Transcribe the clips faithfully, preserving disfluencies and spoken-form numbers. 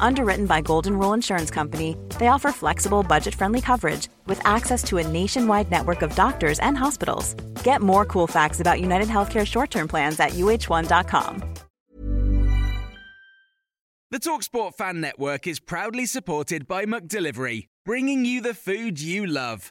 Underwritten by Golden Rule Insurance Company, they offer flexible, budget-friendly coverage with access to a nationwide network of doctors and hospitals. Get more cool facts about United Healthcare short-term plans at U H one dot com. The TalkSport Fan Network is proudly supported by McDelivery, bringing you the food you love.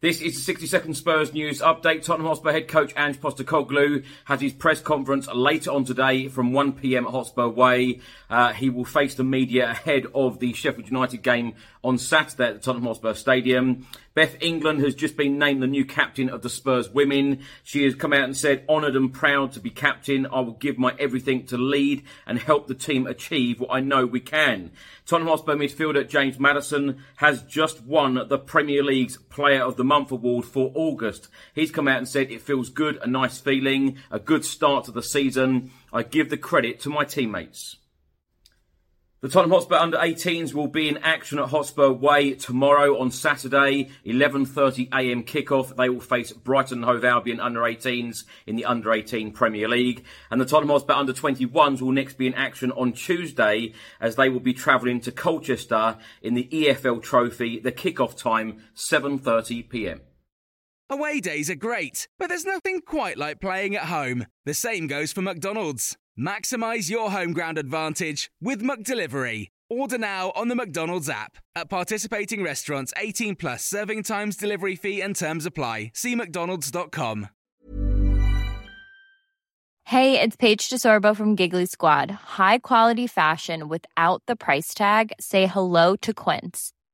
This is the sixty second Spurs news update. Tottenham Hotspur head coach Ange Postecoglou has his press conference later on today from one p.m. at Hotspur Way. Uh, he will face the media ahead of the Sheffield United game on Saturday at the Tottenham Hotspur Stadium. Beth England has just been named the new captain of the Spurs women. She has come out and said, "Honoured and proud to be captain. I will give my everything to lead and help the team achieve what I know we can." Tottenham Hotspur midfielder James Maddison has just won the Premier League's Player of the Month award for August. He's come out and said, "It feels good, a nice feeling, a good start to the season. I give the credit to my teammates." The Tottenham Hotspur under eighteens will be in action at Hotspur Way tomorrow on Saturday, eleven thirty a.m. kickoff. They will face Brighton Hove Albion under eighteens in the under eighteen Premier League. And the Tottenham Hotspur under twenty-ones will next be in action on Tuesday as they will be travelling to Colchester in the E F L Trophy. The kickoff time, seven thirty p.m. Away days are great, but there's nothing quite like playing at home. The same goes for McDonald's. Maximise your home ground advantage with McDelivery. Order now on the McDonald's app. At participating restaurants, eighteen plus, serving times, delivery fee and terms apply. See mcdonalds dot com. Hey, it's Paige DeSorbo from Giggly Squad. High quality fashion without the price tag. Say hello to Quince.